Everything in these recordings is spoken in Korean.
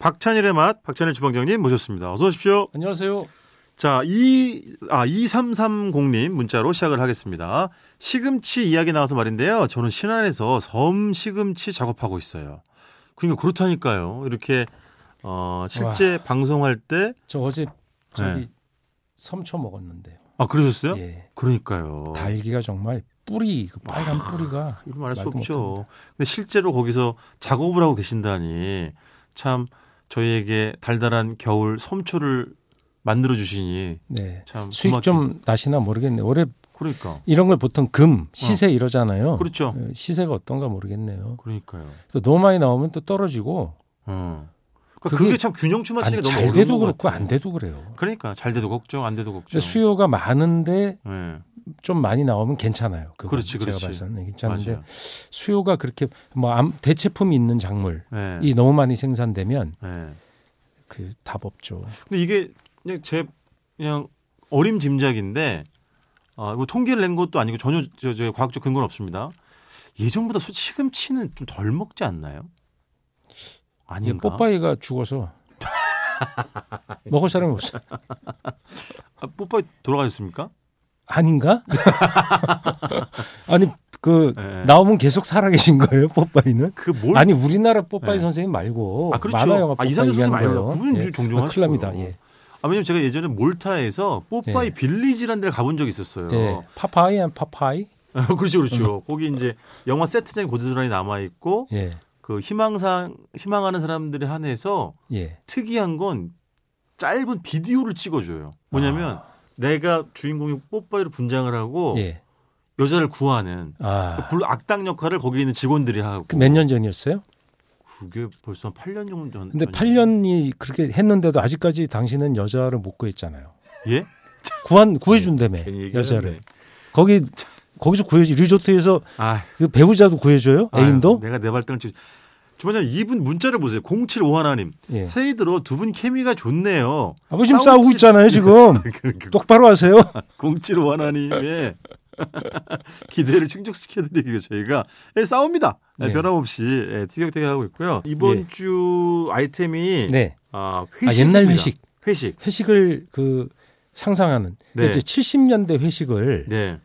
박찬일의 맛, 박찬일 주방장님 모셨습니다. 어서 오십시오. 안녕하세요. 자, 2330님 문자로 시작을 하겠습니다. 시금치 이야기 나와서 말인데요. 저는 신안에서 섬 시금치 작업하고 있어요. 그러니까 그렇다니까요. 이렇게 실제 와, 방송할 때 저 어제 저기 네, 섬초 먹었는데요. 아, 그러셨어요? 예. 그러니까요. 달기가 정말 뿌리, 그 빨간 뿌리가 이름 알 수 없죠. 근데 실제로 거기서 작업을 하고 계신다니 참 저희에게 달달한 겨울 섬초를 만들어 주시니 네, 참 수익 고맙게. 좀 나시나 모르겠네요. 올해 그러니까 이런 걸 보통 금, 시세 이러잖아요. 그렇죠. 시세가 어떤가 모르겠네요. 그러니까요. 또 너무 많이 나오면 또 떨어지고. 그러니까 그게 참 균형추 맞추는 게 너무 어려운 것 같아요. 잘 돼도 그렇고 안 돼도 그래요. 그러니까 잘 돼도 걱정, 안 돼도 걱정. 수요가 많은데 네, 좀 많이 나오면 괜찮아요. 그렇지, 제가 그렇지. 제가 봐서는 괜찮은데 맞아요. 수요가 그렇게 뭐 대체품이 있는 작물이 네, 너무 많이 생산되면 네, 그 답 없죠. 근데 이게 그냥 제 그냥 어림짐작인데 이거 통계를 낸 것도 아니고 전혀 저 과학적 근거는 없습니다. 예전보다 시금치는 좀 덜 먹지 않나요? 아닌가? 뽀빠이가 죽어서 먹을 사람이 없어. 아, 뽀빠이 돌아가셨습니까? 아닌가? 아니 그 네, 나오면 계속 살아계신 거예요, 뽀빠이는? 그 뭘? 아니 우리나라 뽀빠이 네, 선생님 말고. 아, 그렇죠. 만화 영화 뽀빠이 얘기하는 거예요. 그분 예, 종종 하시고요. 큰일 납니다. 예. 아, 왜냐면 제가 예전에 몰타에서 뽀빠이 예, 빌리지라는 데를 가본 적이 있었어요. 예. 파파이 앤 파파이. 그렇죠, 그렇죠. 거기 이제 영화 세트장에 고스란히 남아 있고 예, 그 희망하는 사람들에 한해서 예, 특이한 건 짧은 비디오를 찍어줘요. 뭐냐면 아, 내가 주인공이 뽀빠이로 분장을 하고 예, 여자를 구하는 아, 그 악당 역할을 거기 있는 직원들이 하고. 그 몇 년 전이었어요? 그게 벌써 한 8년 정도 전. 근데 8년이 그렇게 했는데도 아직까지 당신은 여자를 못 구했잖아요. 예? 구해준다며 예, 여자를. 거기서 구해줘. 리조트에서 아, 그 배우자도 구해줘요? 애인도? 아유, 내가 내 발등을 찍어. 주방장 이분 문자를 보세요. 075 하나님. 예. 새해 들어 두 분 케미가 좋네요. 아버지 지금 싸우고 있잖아요. 지금. 똑바로 하세요. 075 하나님의 기대를 충족시켜드리기 위해 저희가 싸웁니다. 예. 변함없이 티격태격하고 있고요. 이번 예, 주 아이템이 네, 회식입니다. 옛날 회식. 회식을 그 상상하는. 네. 이제 70년대 회식을 네,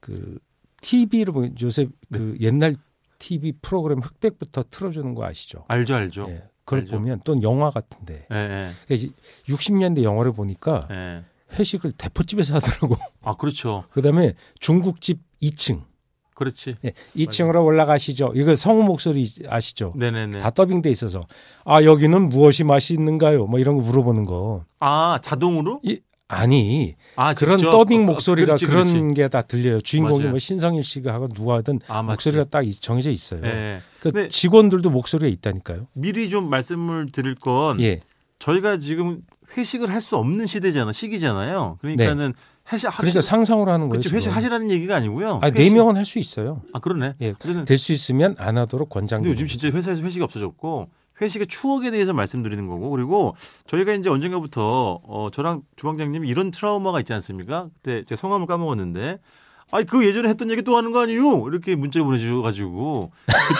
그 TV로 보면 요새 그 네, 옛날 TV 프로그램 흑백부터 틀어주는 거 아시죠? 알죠. 예, 그걸 알죠. 보면 또 영화 같은데 그러니까 60년대 영화를 보니까 네, 회식을 대포집에서 하더라고. 아, 그렇죠. 그다음에 중국집 2층. 그렇지. 예, 2층으로 맞아, 올라가시죠. 이거 성우 목소리 아시죠? 네네네. 다 더빙돼 있어서 아, 여기는 무엇이 맛있는가요? 뭐 이런 거 물어보는 거. 아, 자동으로? 아니, 그런 직접? 더빙 목소리가 그런 게 다 들려요. 주인공이 맞아요. 뭐 신성일 씨가 하고 누가 하든 목소리가 딱 정해져 있어요. 네. 그러니까 직원들도 목소리가 있다니까요. 미리 좀 말씀을 드릴 건 예, 저희가 지금 회식을 할 수 없는 시기잖아요. 그러니까는 네, 그러니까 상상으로 하는 거죠. 회식하시라는 얘기가 아니고요. 아, 4명은 할 수 있어요. 아, 그러네. 예, 될 수 있으면 안 하도록 권장됩니다. 요즘 진짜 회사에서 회식이 없어졌고. 회식의 추억에 대해서 말씀드리는 거고, 그리고 저희가 이제 언젠가부터 저랑 주방장님이 이런 트라우마가 있지 않습니까? 그때 제 성함을 까먹었는데, 아니 그 예전에 했던 얘기 또 하는 거 아니에요? 이렇게 문자 보내주셔가지고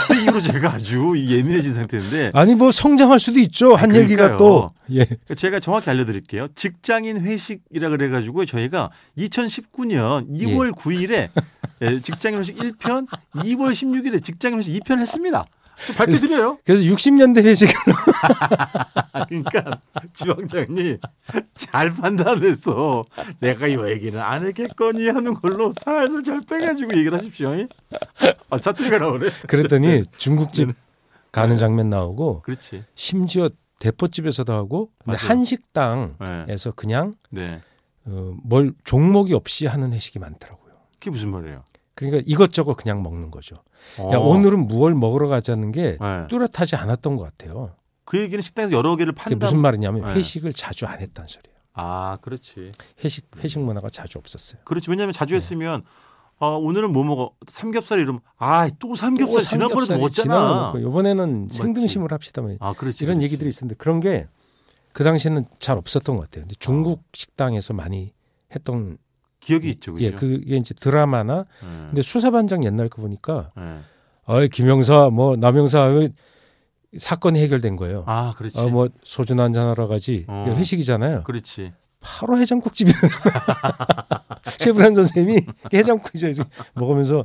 그때 이후로 제가 아주 예민해진 상태인데. 아니 뭐 성장할 수도 있죠. 한 그러니까요. 얘기가 또. 예. 제가 정확히 알려드릴게요. 직장인 회식이라 그래가지고 저희가 2019년 2월 예, 9일에 직장인 회식 1편, 2월 16일에 직장인 회식 2편 했습니다. 밝혀드려요. 그래서 60년대 회식을. 그러니까 지방장님 잘 판단해서 내가 이 얘기는 안 했겠거니 하는 걸로 살살 잘 빼가지고 얘기를 하십시오. 아, 사투리가 나오네. 그랬더니 중국집 가는 장면 나오고. 그렇지. 심지어 대포집에서도 하고. 근데 맞아요. 한식당에서 그냥 네, 뭘 종목이 없이 하는 회식이 많더라고요. 그게 무슨 말이에요? 그러니까 이것저것 그냥 먹는 거죠. 야, 오늘은 무얼 먹으러 가자는 게 네, 뚜렷하지 않았던 것 같아요. 그 얘기는 식당에서 여러 개를 판다. 그게 무슨 말이냐면 네, 회식을 자주 안 했다는 소리예요. 아, 그렇지. 회식 문화가 자주 없었어요. 그렇지. 왜냐하면 자주 네, 했으면 오늘은 뭐 먹어? 삼겹살 이러면 아, 또 삼겹살. 지난번에도 먹었잖아. 이번에는 생등심을 합시다. 아, 그렇지. 이런 그렇지, 얘기들이 있었는데 그런 게 그 당시에는 잘 없었던 것 같아요. 근데 중국 식당에서 많이 했던 기억이 있죠, 그죠? 예, 그게 이제 드라마나 근데 수사반장 옛날 거 보니까 김영사, 뭐 남영사 사건이 해결된 거예요. 아, 그렇지. 뭐 소주나 한잔 하러 가지. 회식이잖아요. 그렇지. 바로 해장국집이에요. 최불암 선생님이 해장국집에서 먹으면서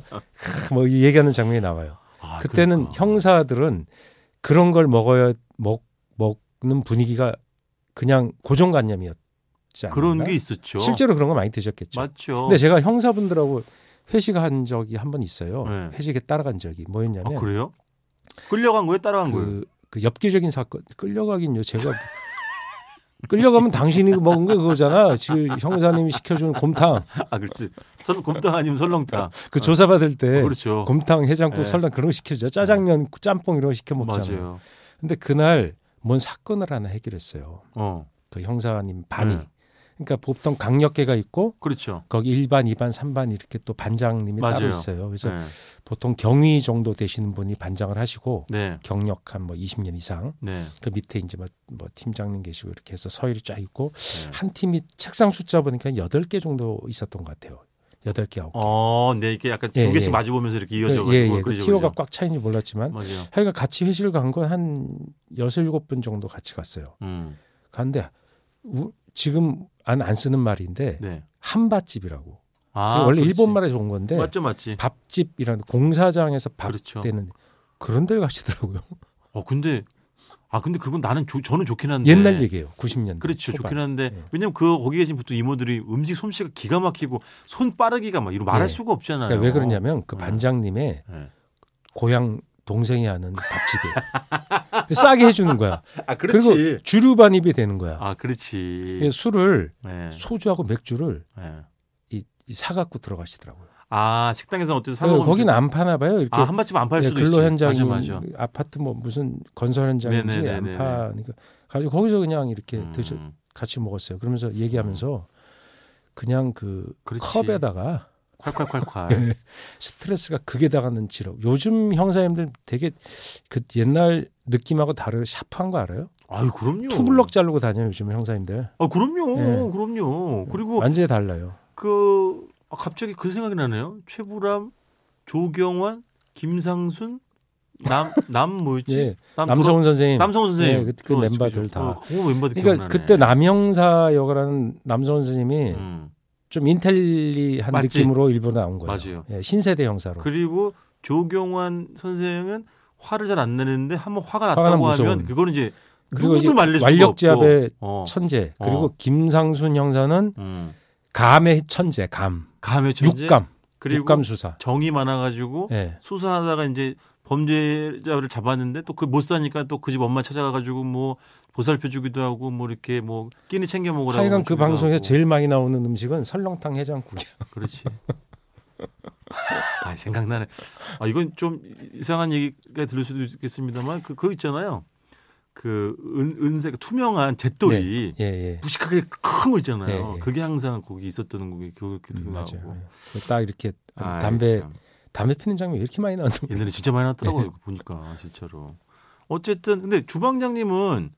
뭐 얘기하는 장면이 나와요. 아, 그때는 그렇구나. 형사들은 그런 걸 먹는 분위기가 그냥 고정관념이었지 않나요? 그런 게 있었죠. 실제로 그런 거 많이 드셨겠죠. 맞죠. 근데 제가 형사분들하고 회식한 적이 한 번 있어요. 네. 회식에 따라간 적이 뭐였냐면. 아, 그래요? 끌려간 거예요? 따라간 거예요? 그 엽기적인 사건. 끌려가긴요. 제가. 끌려가면 당신이 먹은 게 그거잖아. 지금 형사님이 시켜준 곰탕. 아, 그렇지. 곰탕 아니면 설렁탕. 그 조사받을 때 그렇죠. 곰탕, 해장국, 네. 설렁탕 그런 거 시켜줘요. 짜장면, 짬뽕 이런 거 시켜 먹잖아요. 근데 그날 뭔 사건을 하나 해결했어요. 그 형사님 반이. 네. 그러니까 보통 강력계가 있고 그렇죠. 거기 1반, 2반, 3반 이렇게 또 반장님이 맞아요. 따로 있어요. 그래서 네. 보통 경위 정도 되시는 분이 반장을 하시고 네. 경력한 뭐 20년 이상 네. 그 밑에 이제 뭐 팀장님 계시고 이렇게 해서 서열이 쫙 있고 네. 한 팀이 책상 숫자 보니까 8개 정도 있었던 것 같아요. 8개, 9개. 네. 이렇게 약간 두 개씩 마주보면서 이렇게 이어져가지고. 그렇죠. 티오가 꽉 차인지 몰랐지만 하여간 같이 회식을 간 건 한 6, 7분 정도 같이 갔어요. 갔는데 지금 안 쓰는 말인데 네. 한밭집이라고. 아, 원래 그렇지. 일본 말에서 온 건데 맞지. 밥집이라는 공사장에서 밥 그렇죠. 때는 그런 데를 가시더라고요. 근데 그건 저는 좋긴 한데 옛날 얘기예요. 90년대. 그렇죠. 초반. 좋긴 한데 왜냐면 거기에 지금 보통 이모들이 음식 솜씨가 기가 막히고 손 빠르기가 막 이런 말할 수가 없잖아요. 그러니까 왜 그러냐면 그 반장님의 고향 동생이 하는 밥집이에요. 싸게 해주는 거야. 아, 그렇지. 그리고 주류 반입이 되는 거야. 아, 그렇지. 술을 소주하고 맥주를 사갖고 들어가시더라고요. 아, 식당에서 어떻게 사 먹는? 거긴 안 파나 봐요. 이렇게 한밭집 안 팔 수도 있지. 근로 현장이 맞아. 아파트 뭐 무슨 건설 현장인지 안 파니까 가지고 거기서 그냥 이렇게 같이 먹었어요. 그러면서 얘기하면서 그냥 그 그렇지. 컵에다가. 콸콸콸콸. 스트레스가 극에 달하는 직업. 요즘 형사님들 되게 그 옛날 느낌하고 다르게 샤프한 거 알아요? 아유, 그럼요. 투블럭 자르고 다녀요, 요즘 형사님들. 아, 그럼요. 네. 그럼요. 그리고 완전히 달라요. 갑자기 그 생각이 나네요. 최불암, 조경환, 김상순, 남성훈 선생님. 남성훈 선생님. 그 멤버들 다. 멤버들 그러니까 그때 남형사 역이라는 남성훈 선생님이 좀 인텔리한 맞지? 느낌으로 일부러 나온 거예요. 맞아요. 예, 신세대 형사로. 그리고 조경환 선생은 화를 잘 안 내는데 한번 화가 났다고 하면 그거는 이제 누구도 말릴 수가 없고. 완력제압의 천재. 그리고 김상순 형사는 감의 천재. 감의 천재. 육감. 그리고 육감 수사. 정이 많아가지고 수사하다가 이제 범죄자를 잡았는데 또 그 못 사니까 또 그 집 엄마 찾아가가지고 뭐 보살펴주기도 하고 뭐 이렇게 뭐 끼니 챙겨 먹으라고. 하여간 그 방송에서 제일 많이 나오는 음식은 설렁탕 해장국이야. 그렇지. 생각나네. 이건 좀 이상한 얘기가 들릴 수도 있겠습니다만 그거 있잖아요. 그 은색 투명한 잿돌이 무식하게 큰 거 있잖아요. 그게 항상 거기 있었던 거기 기억이 나고. 딱 이렇게 담배 피는 장면 이렇게 많이 나왔던 거예요. 옛날에 진짜 많이 났더라고요. 보니까 진짜로. 어쨌든 근데 주방장님은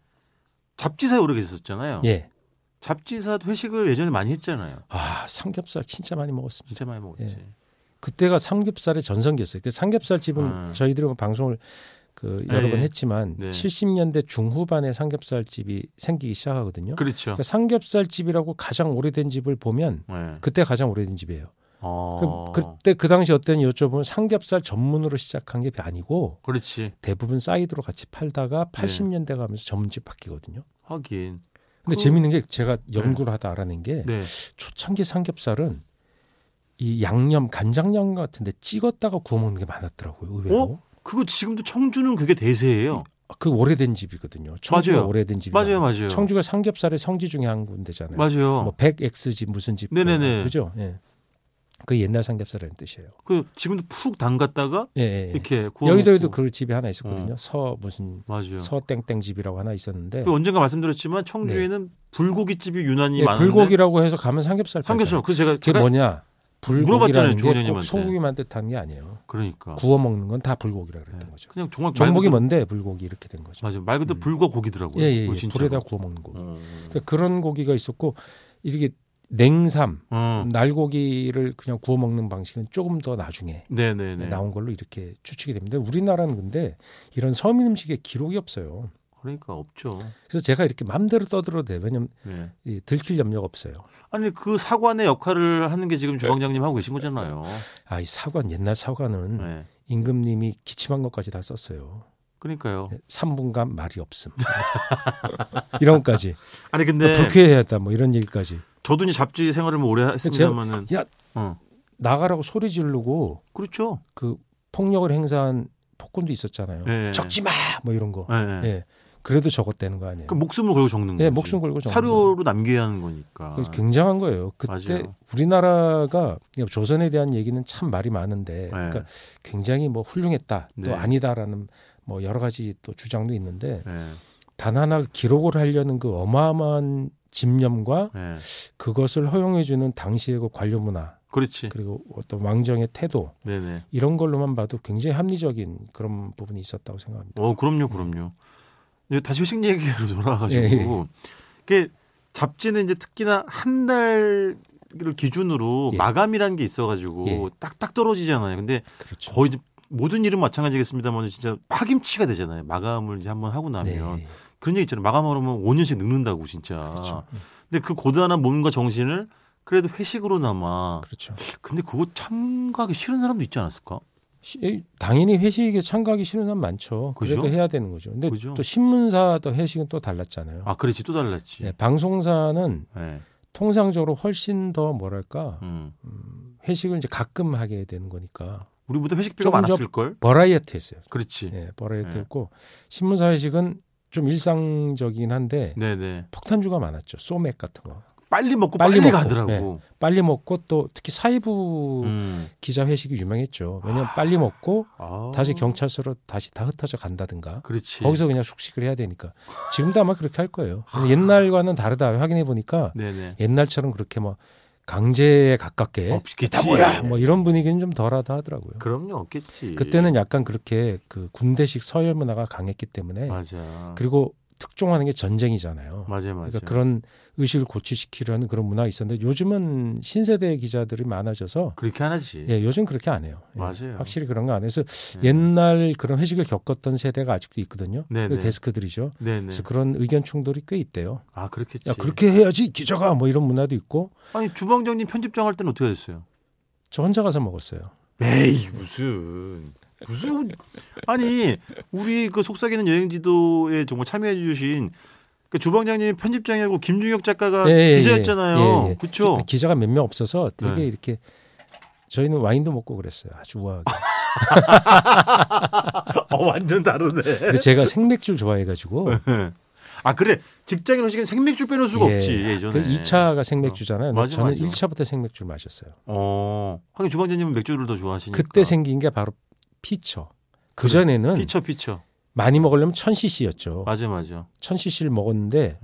잡지사에 오래 계셨잖아요. 예. 잡지사 회식을 예전에 많이 했잖아요. 아, 삼겹살 진짜 많이 먹었습니다. 진짜 많이 먹었지. 그때가 삼겹살의 전성기였어요. 그 삼겹살 집은 저희들은 방송을 여러 번 했지만 70년대 중후반에 삼겹살 집이 생기기 시작하거든요. 그렇죠. 그러니까 삼겹살 집이라고 가장 오래된 집을 보면 그때 가장 오래된 집이에요. 그때 그 당시 어땠니 여쭤보면 삼겹살 전문으로 시작한 게 아니고 그렇지. 대부분 사이드로 같이 팔다가 80년대 가면서 전문집 바뀌거든요. 하긴. 근데 재밌는 게 제가 연구를 하다 알아낸 게 초창기 삼겹살은 이 양념, 간장념 같은데 찍었다가 구워 먹는 게 많았더라고요. 의외로. 그거 지금도 청주는 그게 대세예요. 그 오래된 집이거든요. 청주가 맞아요. 오래된 집이 맞아요. 청주가 삼겹살의 성지 중에 한 군데잖아요. 맞아요. 뭐 100X 집 무슨 집. 네네네. 그죠? 그 옛날 삼겹살이라는 뜻이에요. 그 지금도 푹 담갔다가 이렇게 구워 여의도에도 그 집이 하나 있었거든요. 서 땡땡 집이라고 하나 있었는데 언젠가 말씀드렸지만 청주에는 불고기 집이 유난히 많은데 불고기라고 해서 가면 삼겹살. 그 제가 뭐냐 물어봤잖아요. 조원장님한테 소고기만 뜻하는 게 아니에요. 그러니까 구워 먹는 건 다 불고기라 그랬던 거죠. 그냥 정말 정복이 뭔데 불고기 이렇게 된 거죠. 맞아요. 말 그대로 불고기더라고요. 불에다 구워 먹는 고기. 그러니까 그런 고기가 있었고 이렇게 냉삼, 날고기를 그냥 구워 먹는 방식은 조금 더 나중에 네네네. 나온 걸로 이렇게 추측이 됩니다. 우리나라는 근데 이런 서민 음식의 기록이 없어요. 그러니까 없죠. 그래서 제가 이렇게 마음대로 떠들어도 돼요. 왜냐하면 예. 들킬 염려가 없어요. 아니 그 사관의 역할을 하는 게 지금 조영장님 하고 계신 거잖아요. 아, 이 사관 옛날 사관은 네. 임금님이 기침한 것까지 다 썼어요. 그러니까요. 3분간 말이 없음. 이런 것까지. 아니 근데 불쾌해했다 뭐 이런 얘기까지. 저도 이제 잡지 생활을 뭐 오래 했습니다만은 야 나가라고 소리 지르고 그렇죠. 그 폭력을 행사한 폭군도 있었잖아요. 네. 적지 마 뭐 이런 거. 네. 네. 그래도 적었다는 거 아니에요. 그 목숨을 걸고 적는 거죠. 네, 목숨 걸고 적는 사료로 남겨야 하는 거니까. 굉장한 거예요. 그때 맞아요. 우리나라가 조선에 대한 얘기는 참 말이 많은데, 네. 그러니까 굉장히 뭐 훌륭했다 또 네. 아니다라는 뭐 여러 가지 또 주장도 있는데 네. 단 하나 기록을 하려는 그 어마어마한 집념과 네. 그것을 허용해주는 당시의 그 관료 문화. 그렇지. 그리고 어떤 왕정의 태도 네네. 이런 걸로만 봐도 굉장히 합리적인 그런 부분이 있었다고 생각합니다. 어, 그럼요, 그럼요. 이제 다시 회식 얘기로 돌아가지고 예. 잡지는 이제 특히나 한 달을 기준으로 예. 마감이라는 게 있어가지고 예. 딱딱 떨어지잖아요. 근데 그렇죠. 거의 모든 일은 마찬가지겠습니다만 진짜 파김치가 되잖아요. 마감을 이제 한번 하고 나면 네. 그런 얘기 있잖아요. 마감하면 5년씩 늙는다고 진짜. 그렇죠. 근데 그 고단한 몸과 정신을 그래도 회식으로나마. 그렇죠. 근데 그거 참가하기 싫은 사람도 있지 않았을까? 당연히 회식에 참가하기 싫은 사람 많죠. 그래도 그죠? 해야 되는 거죠. 근데 그죠? 또 신문사도 회식은 또 달랐잖아요. 아, 그렇지. 또 달랐지. 네, 방송사는 네. 통상적으로 훨씬 더 뭐랄까 회식을 이제 가끔 하게 되는 거니까. 우리보다 회식비가 많았을 걸? 버라이어티했어요. 그렇지. 네, 버라이어티했고 네. 신문사 회식은 좀 일상적이긴 한데 네네. 폭탄주가 많았죠. 소맥 같은 거. 빨리 먹고 빨리 먹고, 가더라고. 네. 빨리 먹고 또 특히 사이부 기자 회식이 유명했죠. 왜냐하면 빨리 먹고 다시 경찰서로 다시 다 흩어져 간다든가. 그렇지. 거기서 그냥 숙식을 해야 되니까. 지금도 아마 그렇게 할 거예요. 옛날과는 다르다. 확인해 보니까 옛날처럼 그렇게 막 강제에 가깝게 없겠지. 다 뭐야 뭐 이런 분위기는 좀 덜하다 하더라고요. 그럼요, 없겠지. 그때는 약간 그렇게 그 군대식 서열 문화가 강했기 때문에. 맞아. 그리고 특종하는 게 전쟁이잖아요. 맞아요, 맞아요. 그러니까 그런 의식을 고취시키려는 그런 문화가 있었는데 요즘은 신세대 기자들이 많아져서 그렇게 안 하지. 예, 요즘 그렇게 안 해요. 예, 맞아요. 확실히 그런 거 안 해서 옛날 그런 회식을 겪었던 세대가 아직도 있거든요. 그 데스크들이죠. 네네. 그래서 그런 의견 충돌이 꽤 있대요. 아, 그렇겠지. 야, 그렇게 해야지 기자가 뭐 이런 문화도 있고. 아니 주방장님 편집장 할 때는 어떻게 됐어요? 저 혼자 가서 먹었어요. 에이 무슨 아니 우리 그 속삭이는 여행지도에 정말 참여해 주신 그 주방장님 편집장이고 김중혁 작가가 기자였잖아요. 예, 예. 그렇죠. 기자가 몇 명 없어서 되게 네. 이렇게 저희는 와인도 먹고 그랬어요. 아주 우아하게. 완전 다르네. 근데 제가 생맥주를 좋아해가지고. 아 그래 직장인 회식은 생맥주 빼놓을 수가 없지 예전에. 그 2차가 생맥주잖아요. 맞아, 저는 1차부터 생맥주를 마셨어요. 하긴 주방장님은 맥주를 더 좋아하시니까. 그때 생긴 게 바로 피처. 그 전에는 피처. 많이 먹으려면 1000cc였죠. 맞아. 1000cc를 먹었는데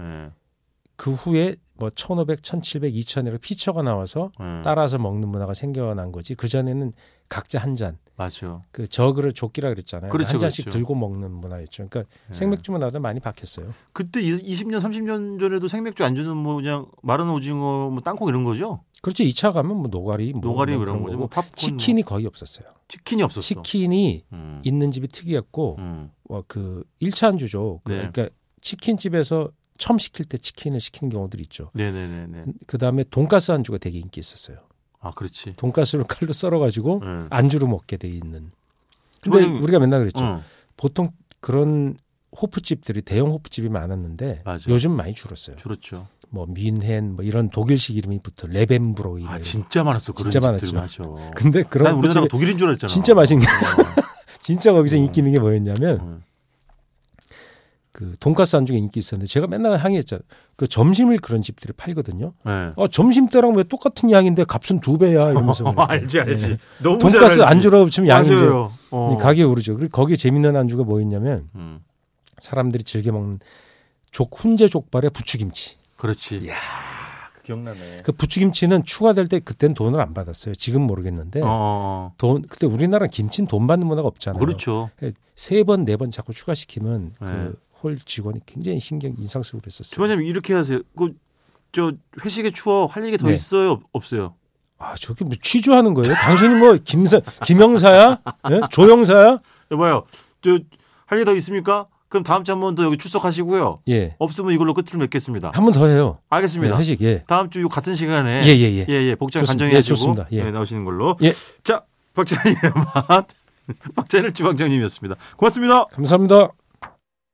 그 후에 뭐 1500, 1700, 2000으로 피처가 나와서 따라서 먹는 문화가 생겨난 거지. 그 전에는 각자 한 잔. 맞아. 그 저그를 조끼라 그랬잖아요. 그렇죠, 한 잔씩 그렇죠. 들고 먹는 문화였죠. 그러니까 생맥주 문화도 많이 바뀌었어요. 그때 20년, 30년 전에도 생맥주 안주는 뭐 그냥 마른 오징어, 뭐 땅콩 이런 거죠. 그렇죠. 2차 가면 뭐 노가리 그런 거죠. 뭐 치킨이 거의 없었어요. 치킨이 있는 집이 특이했고, 그 1차 안주죠. 그러니까 치킨집에서 처음 시킬 때 치킨을 시키는 경우들이 있죠. 네네네. 그 다음에 돈가스 안주가 되게 인기 있었어요. 아, 그렇지. 돈가스를 칼로 썰어가지고 안주로 먹게 돼 있는. 근데 우리가 맨날 그랬죠. 보통 그런 호프집들이 대형 호프집이 많았는데 맞아요. 요즘 많이 줄었어요. 줄었죠. 뭐 민헨 뭐 이런 독일식 이름이 붙어 레벤브로이. 아 진짜 많았어. 그런 진짜 집들 많았죠. 맞아. 근데 그런 난 우리나라가 독일인 줄 알았잖아. 진짜 맛있는. 진짜 거기서 인기 있는 게 뭐였냐면 그 돈가스 안주가 인기 있었는데 제가 맨날 항의했잖아요. 그 점심을 그런 집들이 팔거든요. 네. 아 점심 때랑 왜 똑같은 양인데 값은 2배야 이러면서. 알지. 네. 너무 돈가스 잘 알지. 안주라고 치면 양이 이제 가격이 오르죠. 그리고 거기에 재밌는 안주가 뭐였냐면 사람들이 즐겨 먹는 훈제족발에 부추김치. 그렇지. 이야, 기억나네. 그 부추김치는 추가될 때 그때는 돈을 안 받았어요. 지금 모르겠는데 그때 우리나라 김치는 돈 받는 문화가 없잖아요. 그렇죠. 3번, 4번 자꾸 추가시키면 그 홀 직원이 굉장히 신경 인상 쓰고 그랬었어요. 주방장님 이렇게 하세요. 그 저 회식에 추워 할 얘기 더 네. 있어요? 없어요? 아 저게 뭐 취조하는 거예요? 당신이 뭐 김영사야? 네? 조영사야? 여봐요. 저 할 얘기 더 있습니까? 그럼 다음 주에 한 번 더 여기 출석하시고요. 예. 없으면 이걸로 끝을 맺겠습니다. 한 번 더 해요. 알겠습니다. 네, 회식. 예. 다음 주 같은 시간에 예예예. 예, 예. 복장 간정해가지고 예, 예. 네, 나오시는 걸로. 예. 자 박찬일의 맛 박찬일 주방장님이었습니다. 고맙습니다. 감사합니다.